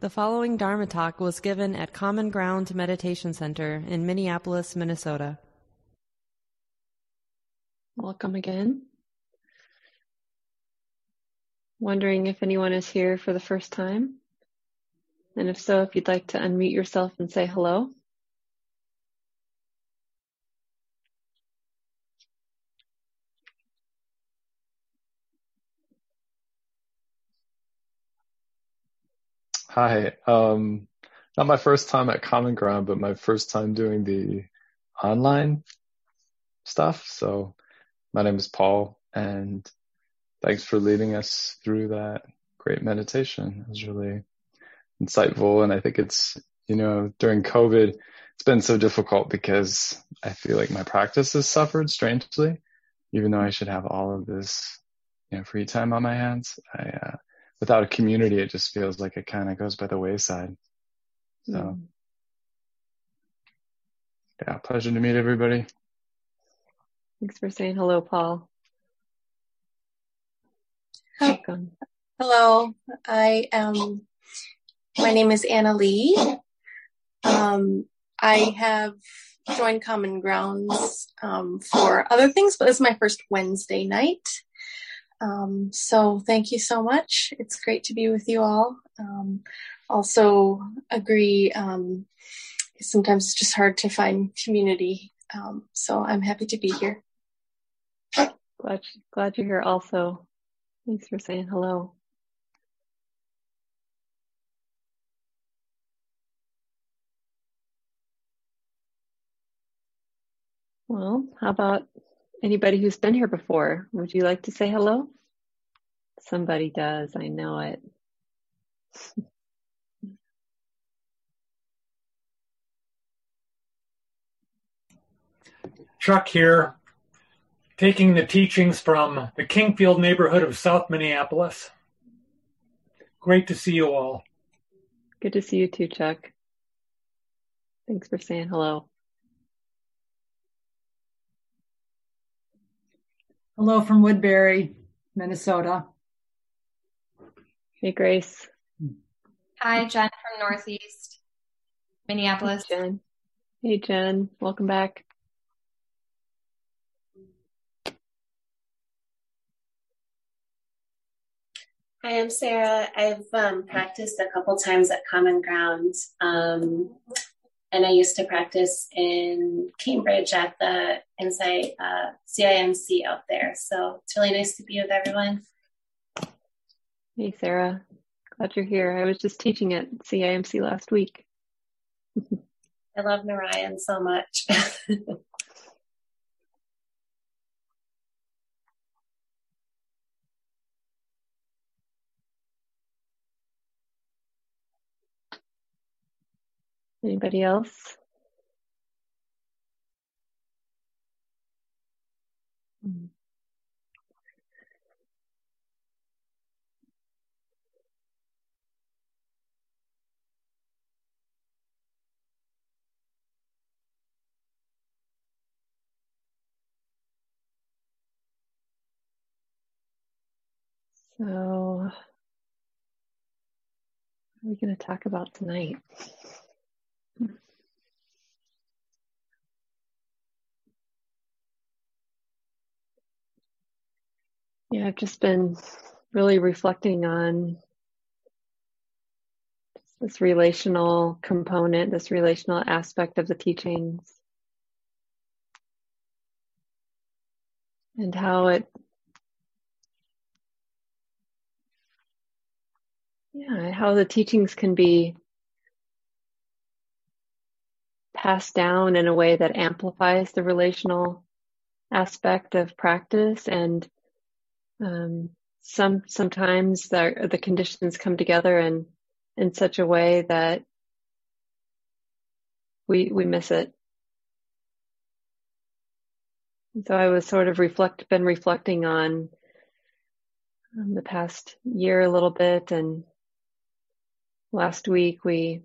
The following Dharma talk was given at Common Ground Meditation Center in Minneapolis, Minnesota. Welcome again. Wondering if anyone is here for the first time. And if so, if you'd like to unmute yourself and say hello. Hi, not my first time at Common Ground, but my first time doing the online stuff. So my name is Paul, and thanks for leading us through that great meditation. It was really insightful. And I think it's, you know, during COVID, it's been so difficult because I feel like my practice has suffered strangely, even though I should have all of this, you know, free time on my hands. Without a community, it just feels like it kind of goes by the wayside. So, yeah, pleasure to meet everybody. Thanks for saying hello, Paul. Welcome. Hello. My name is Anna Lee. I have joined Common Grounds for other things, but this is my first Wednesday night. So thank you so much. It's great to be with you all. Also agree, sometimes it's just hard to find community. So I'm happy to be here. Glad you're here also. Thanks for saying hello. Well, how about anybody who's been here before, would you like to say hello? Somebody does, I know it. Chuck here, taking the teachings from the Kingfield neighborhood of South Minneapolis. Great to see you all. Good to see you too, Chuck. Thanks for saying hello. Hello from Woodbury, Minnesota. Hey, Grace. Hi, Jen from Northeast Minneapolis. Hey, Jen. Hey, Jen. Welcome back. Hi, I'm Sarah. I've practiced a couple times at Common Ground, and I used to practice in Cambridge at the Insight CIMC out there. So it's really nice to be with everyone. Hey, Sarah. Glad you're here. I was just teaching at CIMC last week. I love Narayan so much. Anybody else? So, what are we going to talk about tonight? Yeah, I've just been really reflecting on this relational component, this relational aspect of the teachings, and how it, how the teachings can be passed down in a way that amplifies the relational aspect of practice, and sometimes the conditions come together in such a way that we miss it. And so I was sort of reflecting on the past year a little bit, and last week I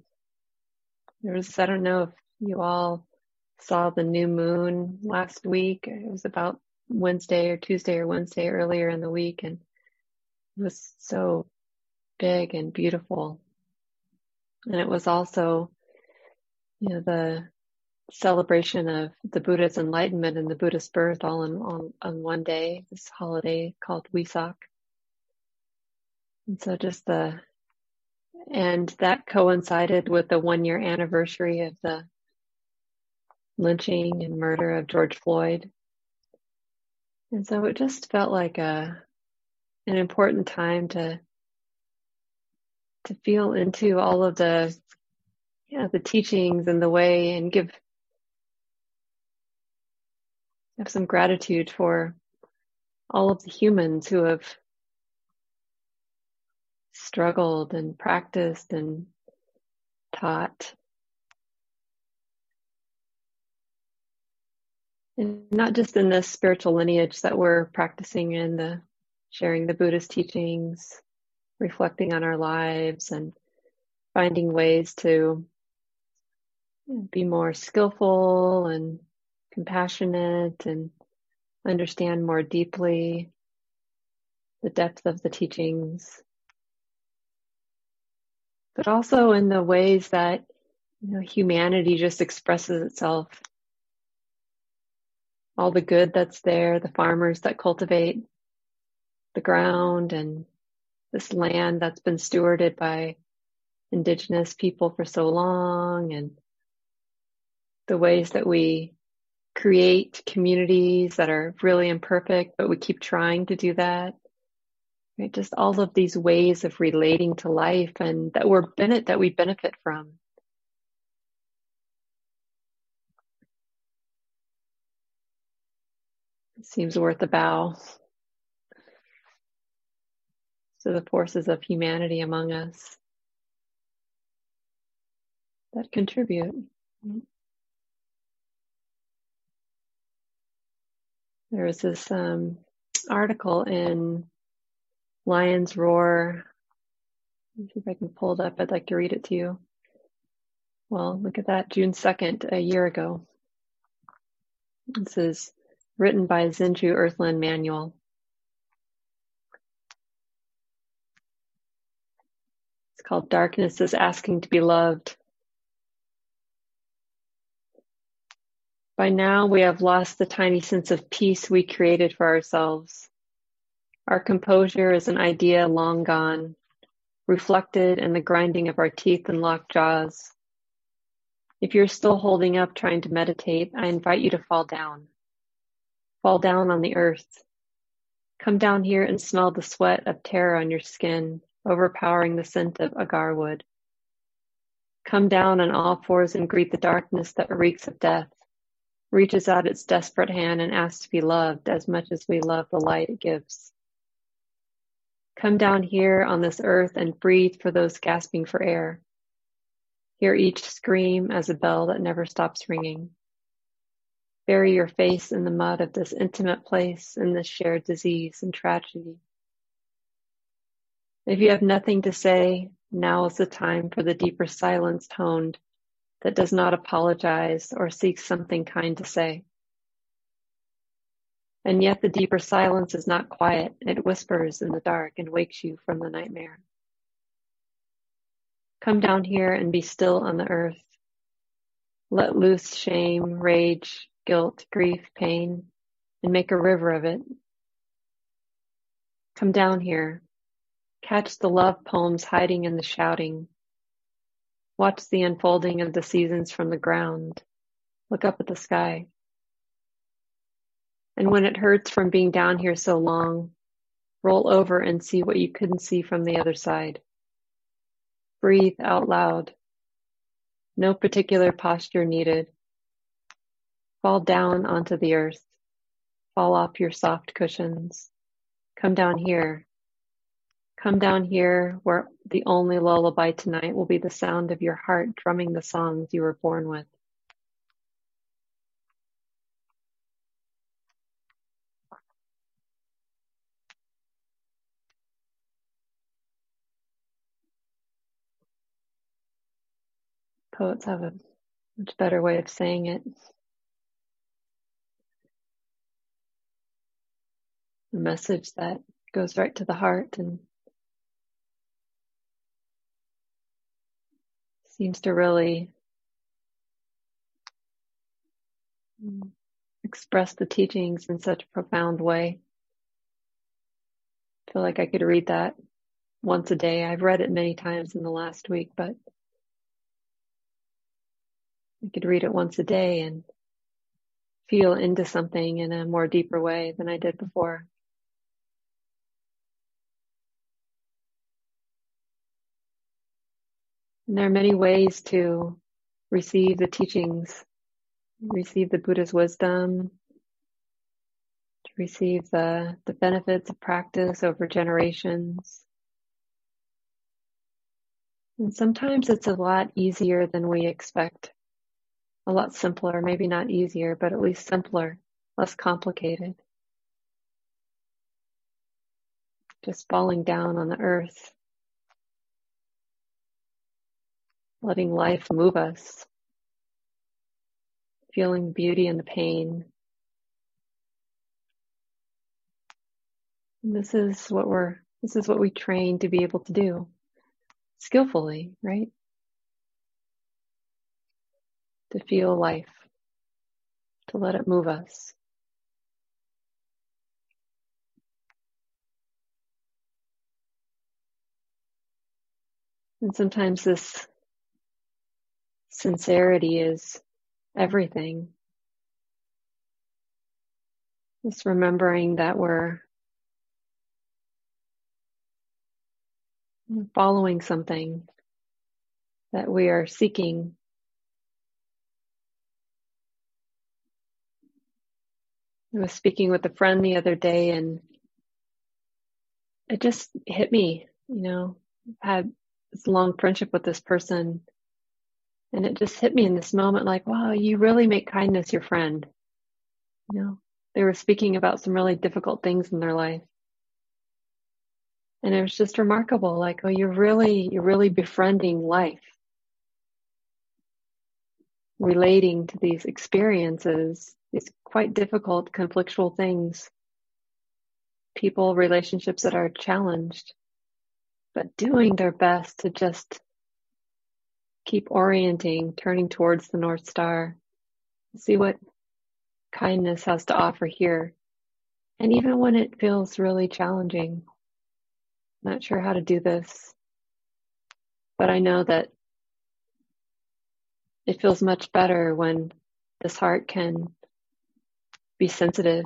don't know if you all saw the new moon last week. It was about Tuesday or Wednesday earlier in the week, and it was so big and beautiful. And it was also, you know, the celebration of the Buddha's enlightenment and the Buddha's birth all on one day, this holiday called Vesak. And so just and that coincided with the 1-year anniversary of the lynching and murder of George Floyd. And so it just felt like an important time to feel into all of the, you know, the teachings and the way, and have some gratitude for all of the humans who have struggled and practiced and taught. And not just in the spiritual lineage that we're practicing in, the sharing the Buddhist teachings, reflecting on our lives and finding ways to be more skillful and compassionate and understand more deeply the depth of the teachings. But also in the ways that, you know, humanity just expresses itself. All the good that's there, the farmers that cultivate the ground and this land that's been stewarded by indigenous people for so long, and the ways that we create communities that are really imperfect, but we keep trying to do that. Right? Just all of these ways of relating to life and that we benefit from. Seems worth a bow to the forces of humanity among us that contribute. There was this article in Lion's Roar. Let me see if I can pull it up. I'd like to read it to you. Well, look at that, June 2nd, a year ago. This is written by Zinju Earthland Manual. It's called Darkness is Asking to be Loved. By now we have lost the tiny sense of peace we created for ourselves. Our composure is an idea long gone, reflected in the grinding of our teeth and locked jaws. If you're still holding up trying to meditate, I invite you to fall down. Fall down on the earth. Come down here and smell the sweat of terror on your skin, overpowering the scent of agar wood. Come down on all fours and greet the darkness that reeks of death, reaches out its desperate hand and asks to be loved as much as we love the light it gives. Come down here on this earth and breathe for those gasping for air. Hear each scream as a bell that never stops ringing. Bury your face in the mud of this intimate place, in this shared disease and tragedy. If you have nothing to say, now is the time for the deeper silence toned that does not apologize or seeks something kind to say. And yet the deeper silence is not quiet. It whispers in the dark and wakes you from the nightmare. Come down here and be still on the earth. Let loose shame, rage, guilt, grief, pain, and make a river of it. Come down here. Catch the love poems hiding in the shouting. Watch the unfolding of the seasons from the ground. Look up at the sky. And when it hurts from being down here so long, roll over and see what you couldn't see from the other side. Breathe out loud. No particular posture needed. Fall down onto the earth. Fall off your soft cushions. Come down here. Come down here where the only lullaby tonight will be the sound of your heart drumming the songs you were born with. Poets have a much better way of saying it. A message that goes right to the heart and seems to really express the teachings in such a profound way. I feel like I could read that once a day. I've read it many times in the last week, but I could read it once a day and feel into something in a more deeper way than I did before. And there are many ways to receive the teachings, receive the Buddha's wisdom, to receive the benefits of practice over generations. And sometimes it's a lot easier than we expect. A lot simpler, maybe not easier, but at least simpler, less complicated. Just falling down on the earth. Letting life move us, feeling beauty in the pain. And this is what we train to be able to do skillfully, right? To feel life, to let it move us. And sometimes this sincerity is everything. Just remembering that we're following something, that we are seeking. I was speaking with a friend the other day and it just hit me, you know, I've had this long friendship with this person. And it just hit me in this moment, like, wow, you really make kindness your friend. You know, they were speaking about some really difficult things in their life. And it was just remarkable, like, oh, you're really befriending life. Relating to these experiences, these quite difficult, conflictual things. People, relationships that are challenged, but doing their best to just keep orienting, turning towards the North Star. See what kindness has to offer here. And even when it feels really challenging, not sure how to do this, but I know that it feels much better when this heart can be sensitive.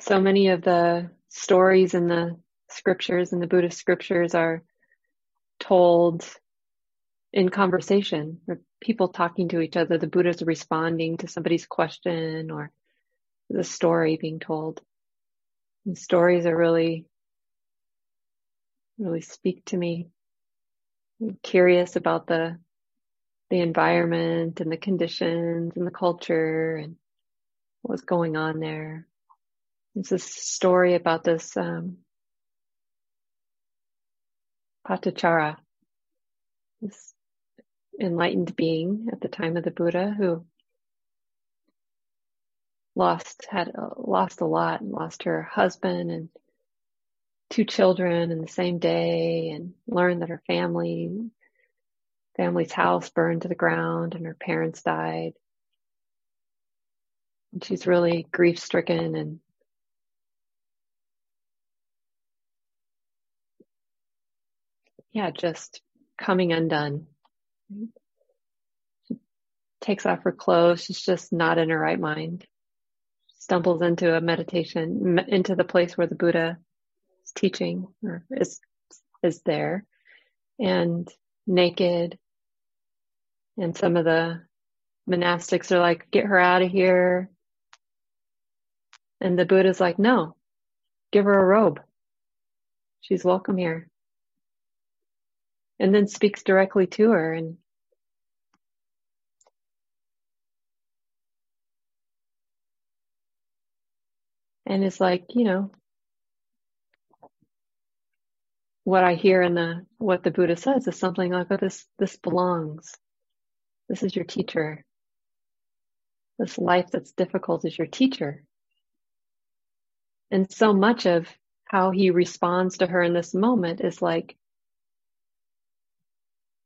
So many of the stories in the scriptures, in the Buddhist scriptures, are told in conversation, or people talking to each other. The Buddha's responding to somebody's question or the story being told. And stories are really, really speak to me. I'm curious about the environment and the conditions and the culture and what's going on there. It's this story about this Patacara, this enlightened being at the time of the Buddha who lost a lot, and lost her husband and 2 children in the same day, and learned that her family's house burned to the ground and her parents died. And she's really grief-stricken and just coming undone. She takes off her clothes. She's just not in her right mind. Stumbles into a meditation, into the place where the Buddha is teaching or is there, and naked. And some of the monastics are like, "Get her out of here." And the Buddha's like, "No, give her a robe. She's welcome here." And then speaks directly to her. And it's like, you know, what I hear in what the Buddha says is something like, oh, this belongs. This is your teacher. This life that's difficult is your teacher. And so much of how he responds to her in this moment is like,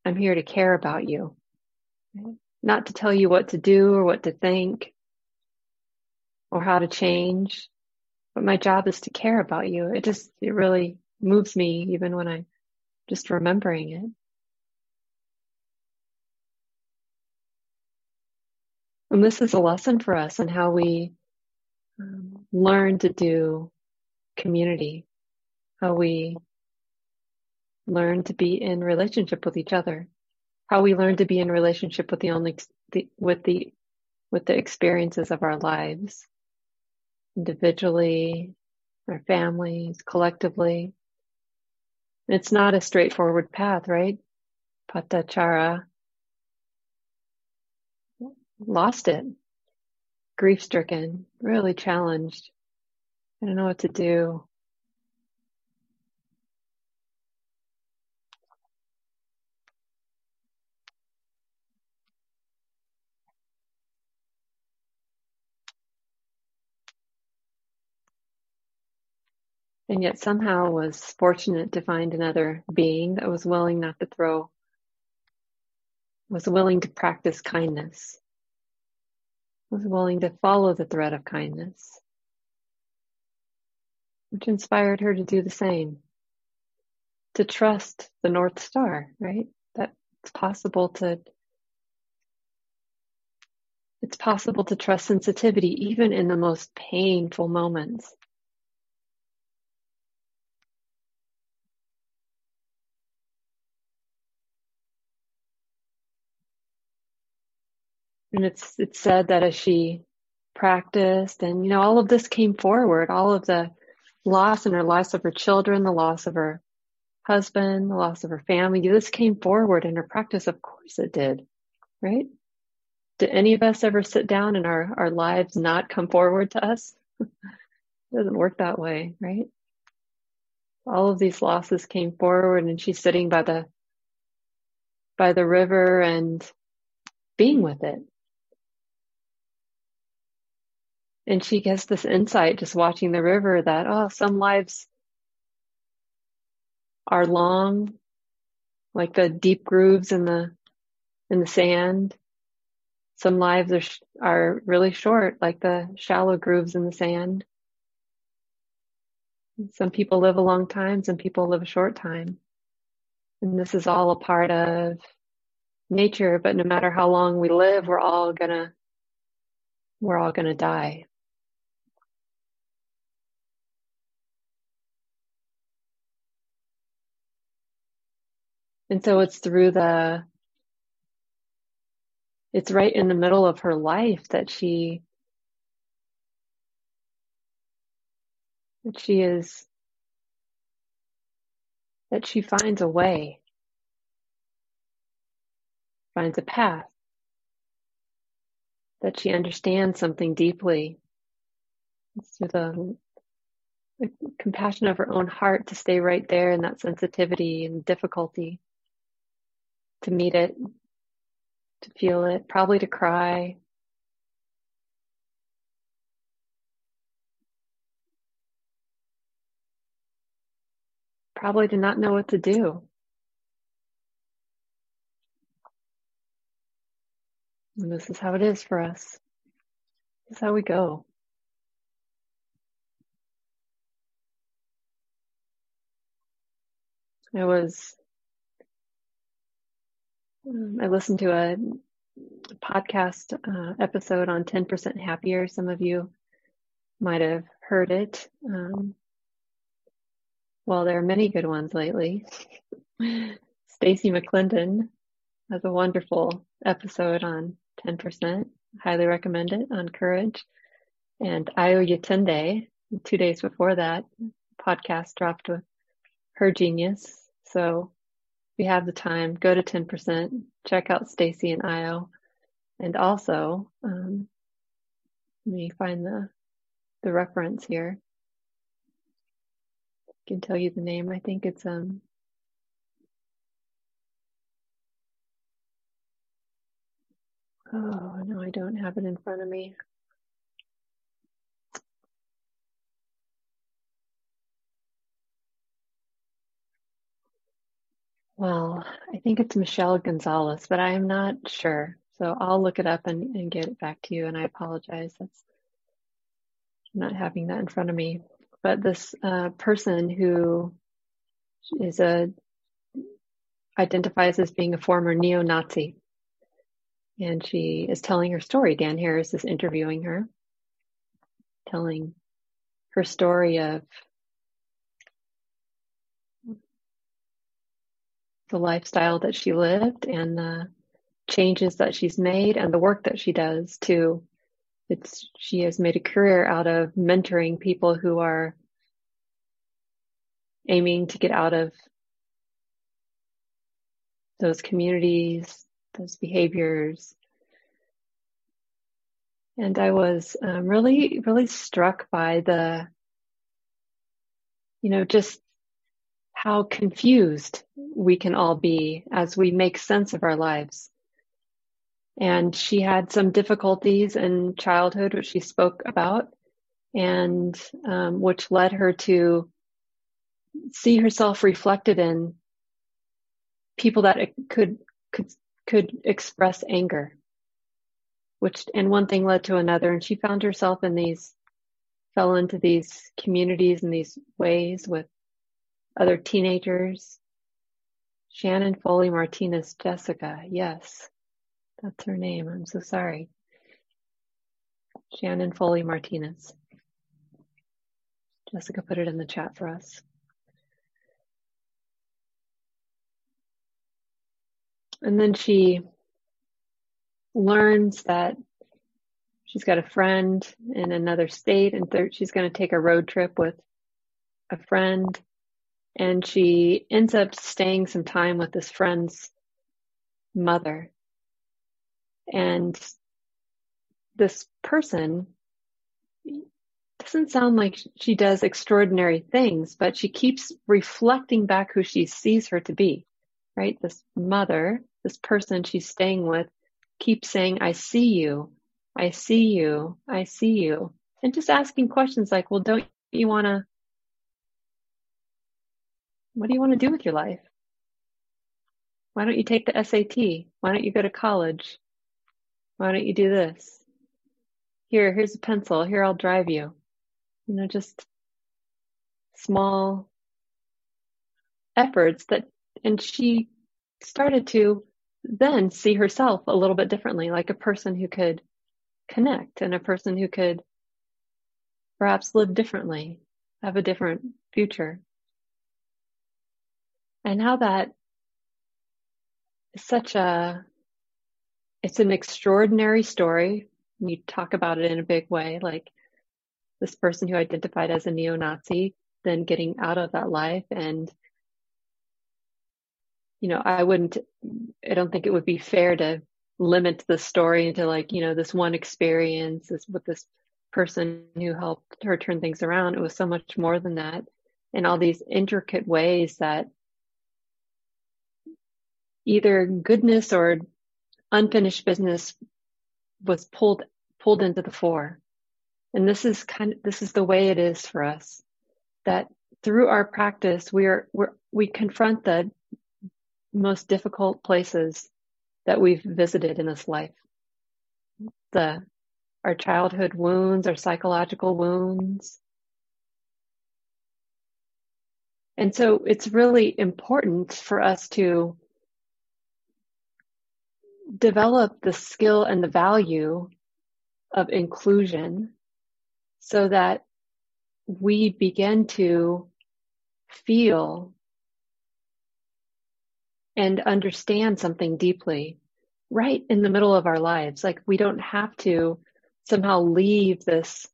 I'm here to care about you, not to tell you what to do or what to think or how to change, but my job is to care about you. It really moves me even when I'm just remembering it. And this is a lesson for us in how we learn to do community, how we learn to be in relationship with each other, how we learn to be in relationship with the experiences of our lives, individually, our families, collectively. It's not a straightforward path, right? Patacara lost it, grief-stricken, really challenged. I don't know what to do. And yet somehow was fortunate to find another being that was willing not to throw, was willing to practice kindness, was willing to follow the thread of kindness, which inspired her to do the same, to trust the North Star, right? That it's possible to trust sensitivity even in the most painful moments. And it's said that as she practiced, and all of this came forward, all of the loss in her loss of her children, the loss of her husband, the loss of her family, this came forward in her practice. Of course it did, right? Did any of us ever sit down and our lives not come forward to us? It doesn't work that way, right? All of these losses came forward, and she's sitting by the river and being with it. And she gets this insight just watching the river that, some lives are long, like the deep grooves in the sand. Some lives are really short, like the shallow grooves in the sand. Some people live a long time, some people live a short time. And this is all a part of nature, but no matter how long we live, we're all gonna die. And so it's it's right in the middle of her life that she finds a way, finds a path, that she understands something deeply. It's through the compassion of her own heart to stay right there in that sensitivity and difficulty, to meet it, to feel it, probably to cry. Probably to not know what to do. And this is how it is for us. This is how we go. I listened to a podcast episode on 10% Happier. Some of you might have heard it. There are many good ones lately. Stacey McClendon has a wonderful episode on 10%, highly recommend it, on courage. And Ayo Yatende, 2 days before that, podcast dropped with her genius. So if you have the time, go to 10%, check out Stacey and Ayo. And also, let me find the reference here. I can tell you the name. I think it's oh, no, I don't have it in front of me. Well, I think it's Michelle Gonzalez, but I'm not sure. So I'll look it up and get it back to you. And I apologize. That's not having that in front of me. But this person who is identifies as being a former neo-Nazi. And she is telling her story. Dan Harris is interviewing her, telling her story of the lifestyle that she lived and the changes that she's made and the work that she does too. She has made a career out of mentoring people who are aiming to get out of those communities, those behaviors. And I was really, really struck by just how confused we can all be as we make sense of our lives. And she had some difficulties in childhood, which she spoke about, and which led her to see herself reflected in people that could express anger, and one thing led to another. And she found herself fell into these communities and these ways with other teenagers. Shannon Foley Martinez, Jessica. Yes, that's her name. I'm so sorry. Shannon Foley Martinez. Jessica put it in the chat for us. And then she learns that she's got a friend in another state, and she's going to take a road trip with a friend. And she ends up staying some time with this friend's mother. And this person doesn't sound like she does extraordinary things, but she keeps reflecting back who she sees her to be, right? This mother, this person she's staying with, keeps saying, I see you, I see you, I see you. And just asking questions like, well, what do you want to do with your life? Why don't you take the SAT? Why don't you go to college? Why don't you do this? Here's a pencil. Here, I'll drive you. Just small efforts and she started to then see herself a little bit differently, like a person who could connect and a person who could perhaps live differently, have a different future. And how that is it's an extraordinary story. You talk about it in a big way, like this person who identified as a neo-Nazi, then getting out of that life. And, I don't think it would be fair to limit the story into this one experience with this person who helped her turn things around. It was so much more than that. And all these intricate ways that either goodness or unfinished business was pulled into the fore. And this is the way it is for us, that through our practice, we confront the most difficult places that we've visited in this life. Our childhood wounds, our psychological wounds. And so it's really important for us to develop the skill and the value of inclusion so that we begin to feel and understand something deeply right in the middle of our lives. Like, we don't have to somehow leave this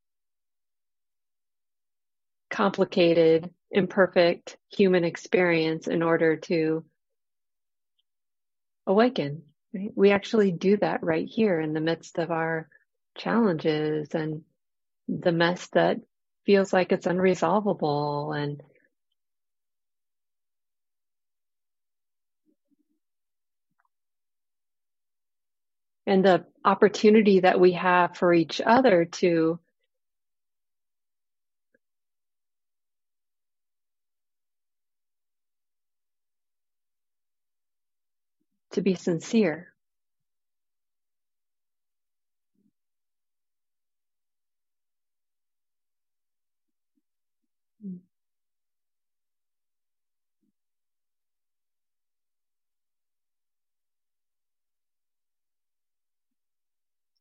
complicated, imperfect human experience in order to awaken. Right? We actually do that right here in the midst of our challenges and the mess that feels like it's unresolvable. And the opportunity that we have for each other to to be sincere.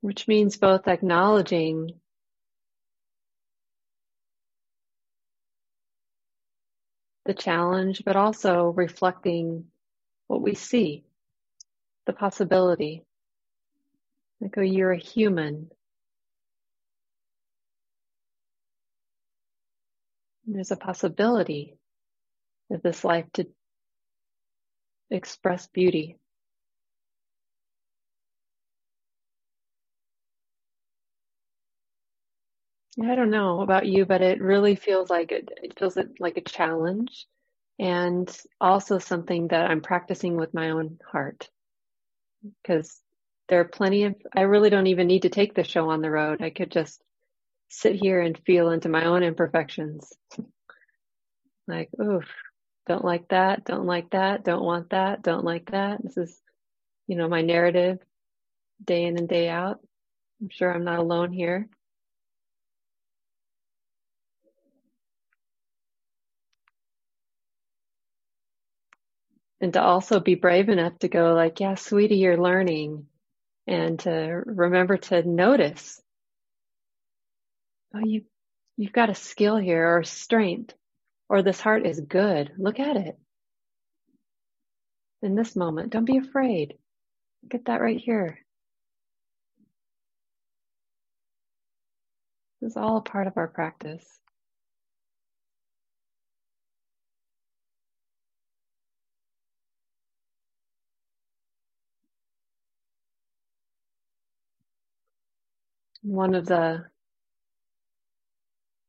Which means both acknowledging the challenge, but also reflecting what we see, the possibility. Like, oh, you're a human. There's a possibility of this life to express beauty. I don't know about you, but it really feels like it feels like a challenge, and also something that I'm practicing with my own heart, because there are plenty of, I really don't even need to take the show on the road. I could just sit here and feel into my own imperfections. Like, oof, don't like that. Don't like that. Don't want that. Don't like that. This is, you know, my narrative day in and day out. I'm sure I'm not alone here. And to also be brave enough to go like, yeah, sweetie, you're learning. And to remember to notice, oh, you've got a skill here, or strength, or this heart is good. Look at it. In this moment, don't be afraid. Get that right here. This is all a part of our practice. One of the,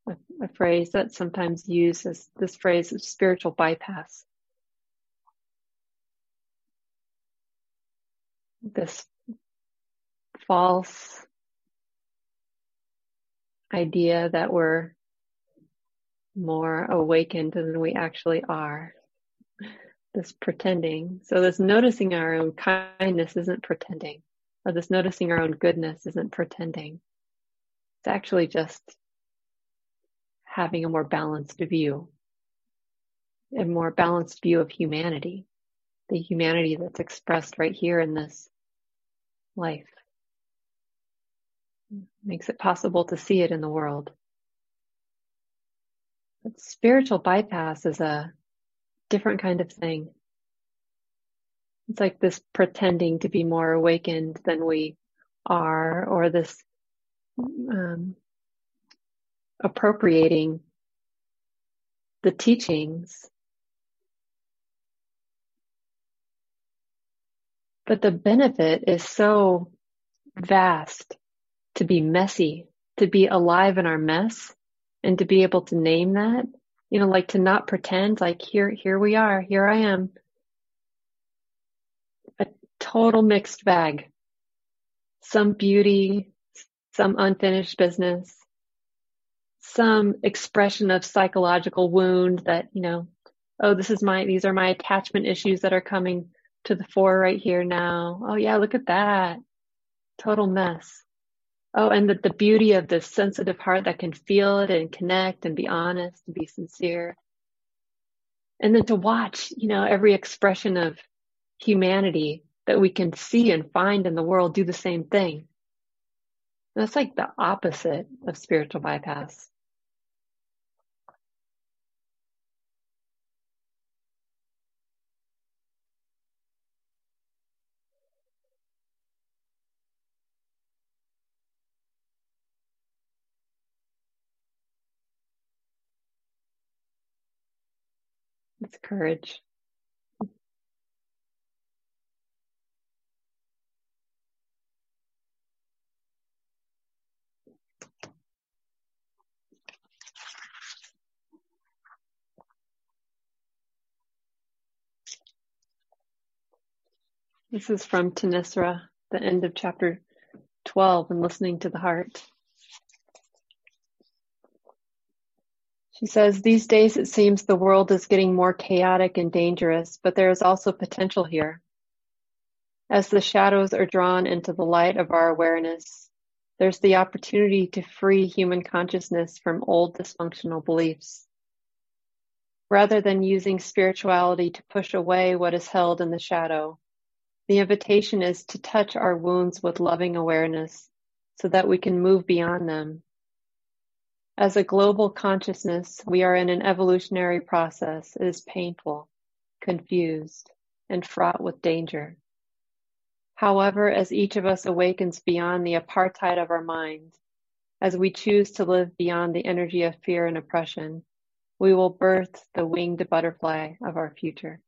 a phrase that sometimes used is this phrase of spiritual bypass. This false idea that we're more awakened than we actually are. This pretending. So this noticing our own kindness isn't pretending, or this noticing our own goodness isn't pretending. It's actually just having a more balanced view, a more balanced view of humanity, the humanity that's expressed right here in this life. It makes it possible to see it in the world. But spiritual bypass is a different kind of thing. It's like this pretending to be more awakened than we are, or this appropriating the teachings. But the benefit is so vast, to be messy, to be alive in our mess, and to be able to name that, you know, like to not pretend, like here we are, here I am. Total mixed bag. Some beauty, some unfinished business, some expression of psychological wound that, you know, oh, these are my attachment issues that are coming to the fore right here now. Oh yeah, look at that. Total mess. Oh, and the beauty of this sensitive heart that can feel it and connect and be honest and be sincere. And then to watch, you know, every expression of humanity that we can see and find in the world do the same thing. That's like the opposite of spiritual bypass. It's courage. This is from Tanisra, the end of chapter 12, and listening to the heart. She says, these days it seems the world is getting more chaotic and dangerous, but there is also potential here. As the shadows are drawn into the light of our awareness, there's the opportunity to free human consciousness from old dysfunctional beliefs. Rather than using spirituality to push away what is held in the shadow, the invitation is to touch our wounds with loving awareness so that we can move beyond them. As a global consciousness, we are in an evolutionary process. It is painful, confused, and fraught with danger. However, as each of us awakens beyond the apartheid of our mind, as we choose to live beyond the energy of fear and oppression, we will birth the winged butterfly of our future.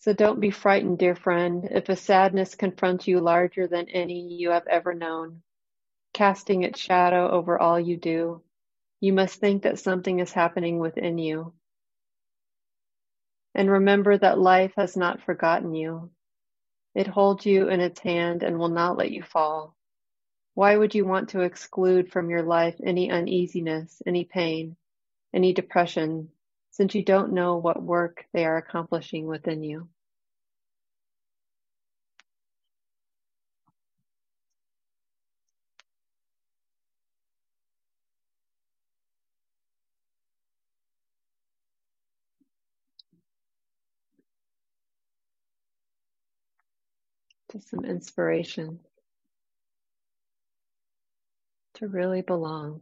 So don't be frightened, dear friend, if a sadness confronts you larger than any you have ever known, casting its shadow over all you do. You must think that something is happening within you. And remember that life has not forgotten you. It holds you in its hand and will not let you fall. Why would you want to exclude from your life any uneasiness, any pain, any depression, since you don't know what work they are accomplishing within you? Just some inspiration to really belong.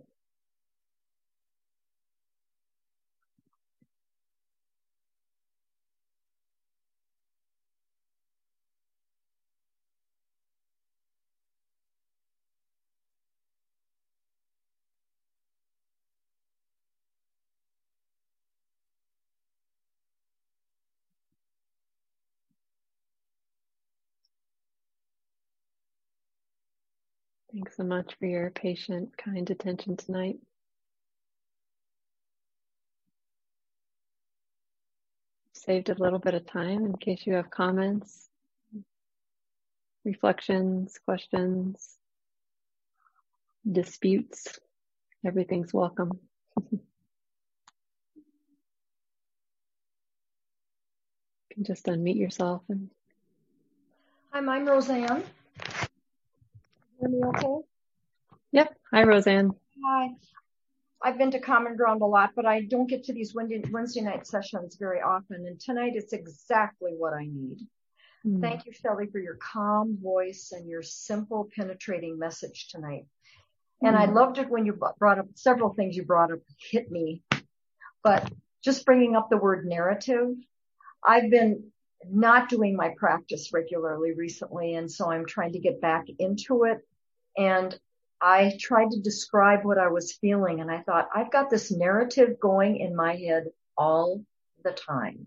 Thanks so much for your patient, kind attention tonight. Saved a little bit of time in case you have comments, reflections, questions, disputes. Everything's welcome. You can just unmute yourself. And... Hi, I'm Roseanne. Are you okay? Yep. Hi, Roseanne. Hi. I've been to Common Ground a lot, but I don't get to these Wednesday night sessions very often. And tonight it's exactly what I need. Mm. Thank you, Shelly, for your calm voice and your simple, penetrating message tonight. And I loved it when you brought up several things you brought up hit me, but just bringing up the word narrative. I've been not doing my practice regularly recently, and so I'm trying to get back into it. And I tried to describe what I was feeling, and I thought, I've got this narrative going in my head all the time.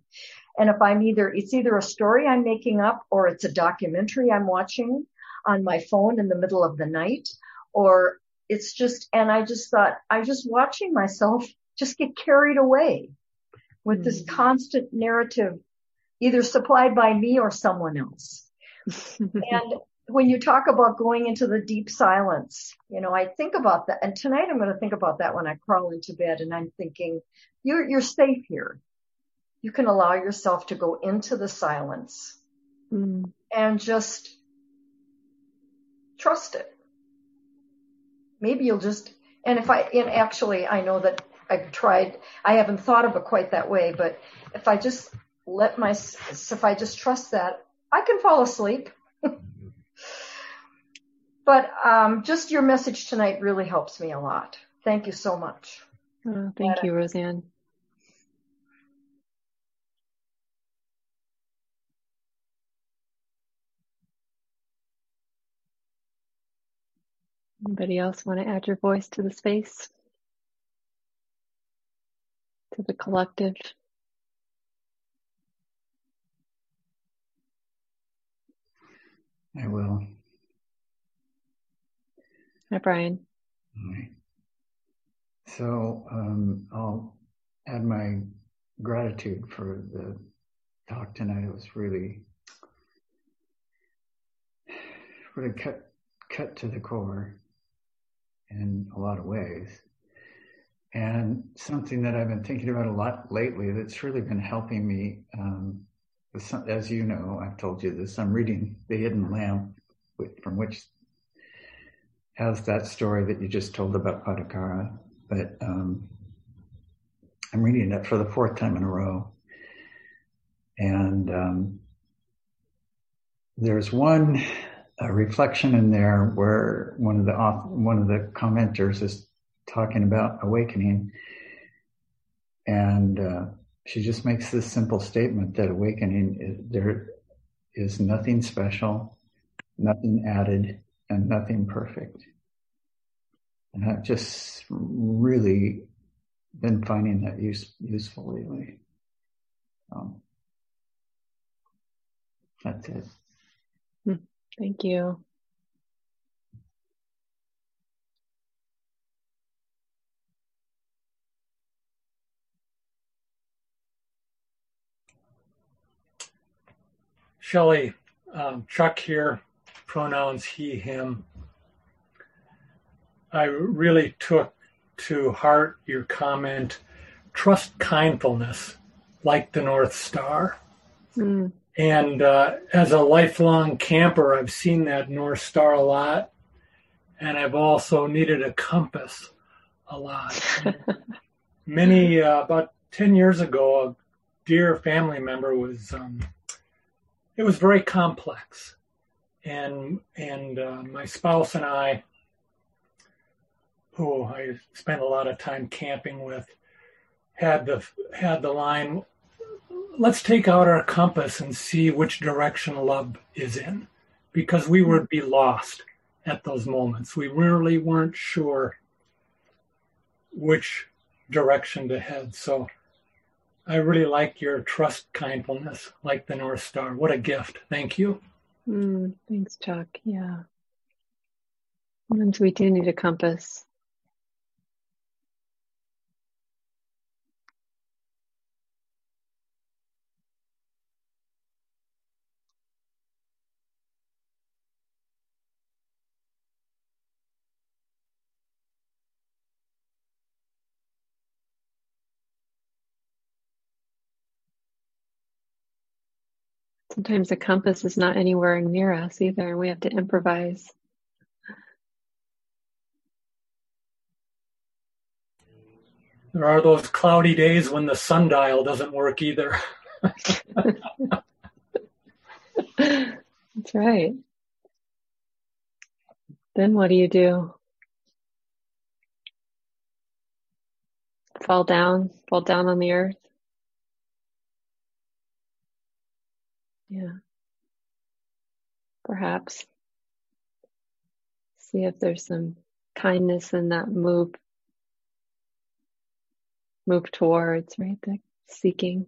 And if I'm it's either a story I'm making up, or it's a documentary I'm watching on my phone in the middle of the night, or it's just, and I just thought, I'm just watching myself just get carried away with this constant narrative, either supplied by me or someone else. And when you talk about going into the deep silence, I think about that. And tonight I'm going to think about that when I crawl into bed, and I'm thinking, you're safe here. You can allow yourself to go into the silence and just trust it. Maybe you'll just, and actually I know that I've tried, I haven't thought of it quite that way, but if I just trust that, I can fall asleep. But just your message tonight really helps me a lot. Thank you so much. Oh, thank you, Roseanne. Anybody else want to add your voice to the space? To the collective? I will. Hi, Brian. All right. So I'll add my gratitude for the talk tonight. It was really cut to the core in a lot of ways. And something that I've been thinking about a lot lately that's really been helping me, as you know, I've told you this, I'm reading The Hidden Lamp, from which has that story that you just told about Patacara, but I'm reading it for the fourth time in a row. And there's one reflection in there where one of the commenters is talking about awakening, and she just makes this simple statement that awakening is, there is nothing special, nothing added, and nothing perfect. And I've just really been finding that useful lately. That's it. Thank you. Shelly, Chuck here, pronouns he, him. I really took to heart your comment, trust kindfulness like the North Star. Mm. And as a lifelong camper, I've seen that North Star a lot. And I've also needed a compass a lot. About 10 years ago, a dear family member was... it was very complex, and my spouse and I, who I spent a lot of time camping with, had the line, let's take out our compass and see which direction love is in, because we would be lost at those moments. We really weren't sure which direction to head, so... I really like your trust kindfulness, like the North Star. What a gift. Thank you. Thanks, Chuck. Yeah. Sometimes we do need a compass. Sometimes a compass is not anywhere near us either, and we have to improvise. There are those cloudy days when the sundial doesn't work either. That's right. Then what do? Fall down on the earth. Yeah, perhaps see if there's some kindness in that move towards, right, that seeking.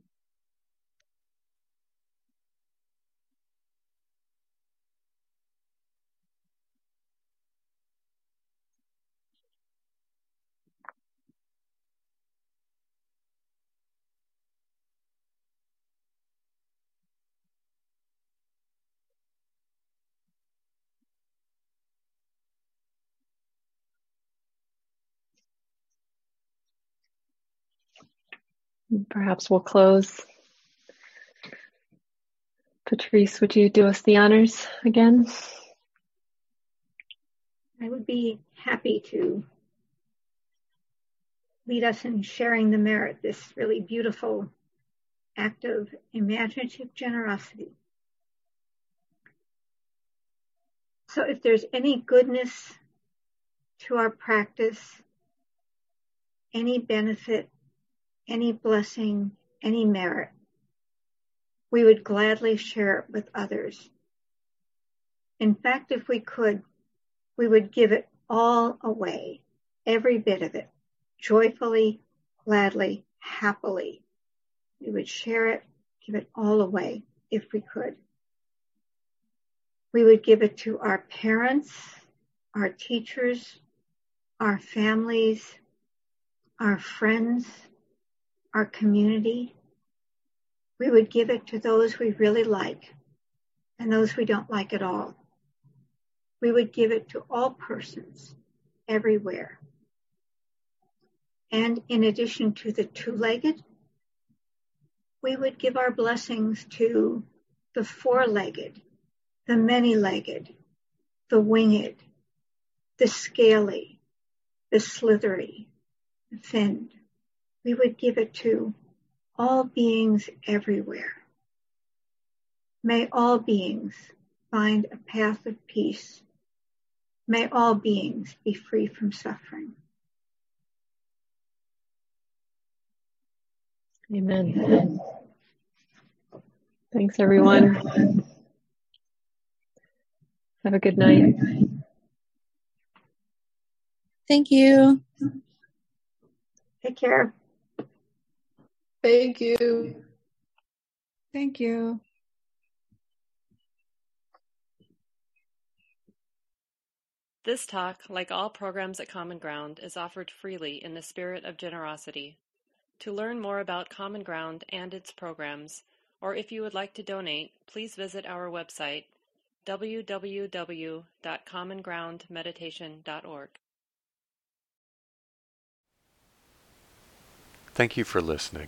Perhaps we'll close. Patrice, would you do us the honors again? I would be happy to lead us in sharing the merit, this really beautiful act of imaginative generosity. So if there's any goodness to our practice, any benefit, any blessing, any merit, we would gladly share it with others. In fact, if we could, we would give it all away, every bit of it, joyfully, gladly, happily. We would share it, give it all away if we could. We would give it to our parents, our teachers, our families, our friends, our community. We would give it to those we really like and those we don't like at all. We would give it to all persons everywhere. And in addition to the two-legged, we would give our blessings to the four-legged, the many-legged, the winged, the scaly, the slithery, the finned. We would give it to all beings everywhere. May all beings find a path of peace. May all beings be free from suffering. Amen. Amen. Thanks, everyone. Have a good night. Thank you. Take care. Thank you. Thank you. This talk, like all programs at Common Ground, is offered freely in the spirit of generosity. To learn more about Common Ground and its programs, or if you would like to donate, please visit our website, www.commongroundmeditation.org. Thank you for listening.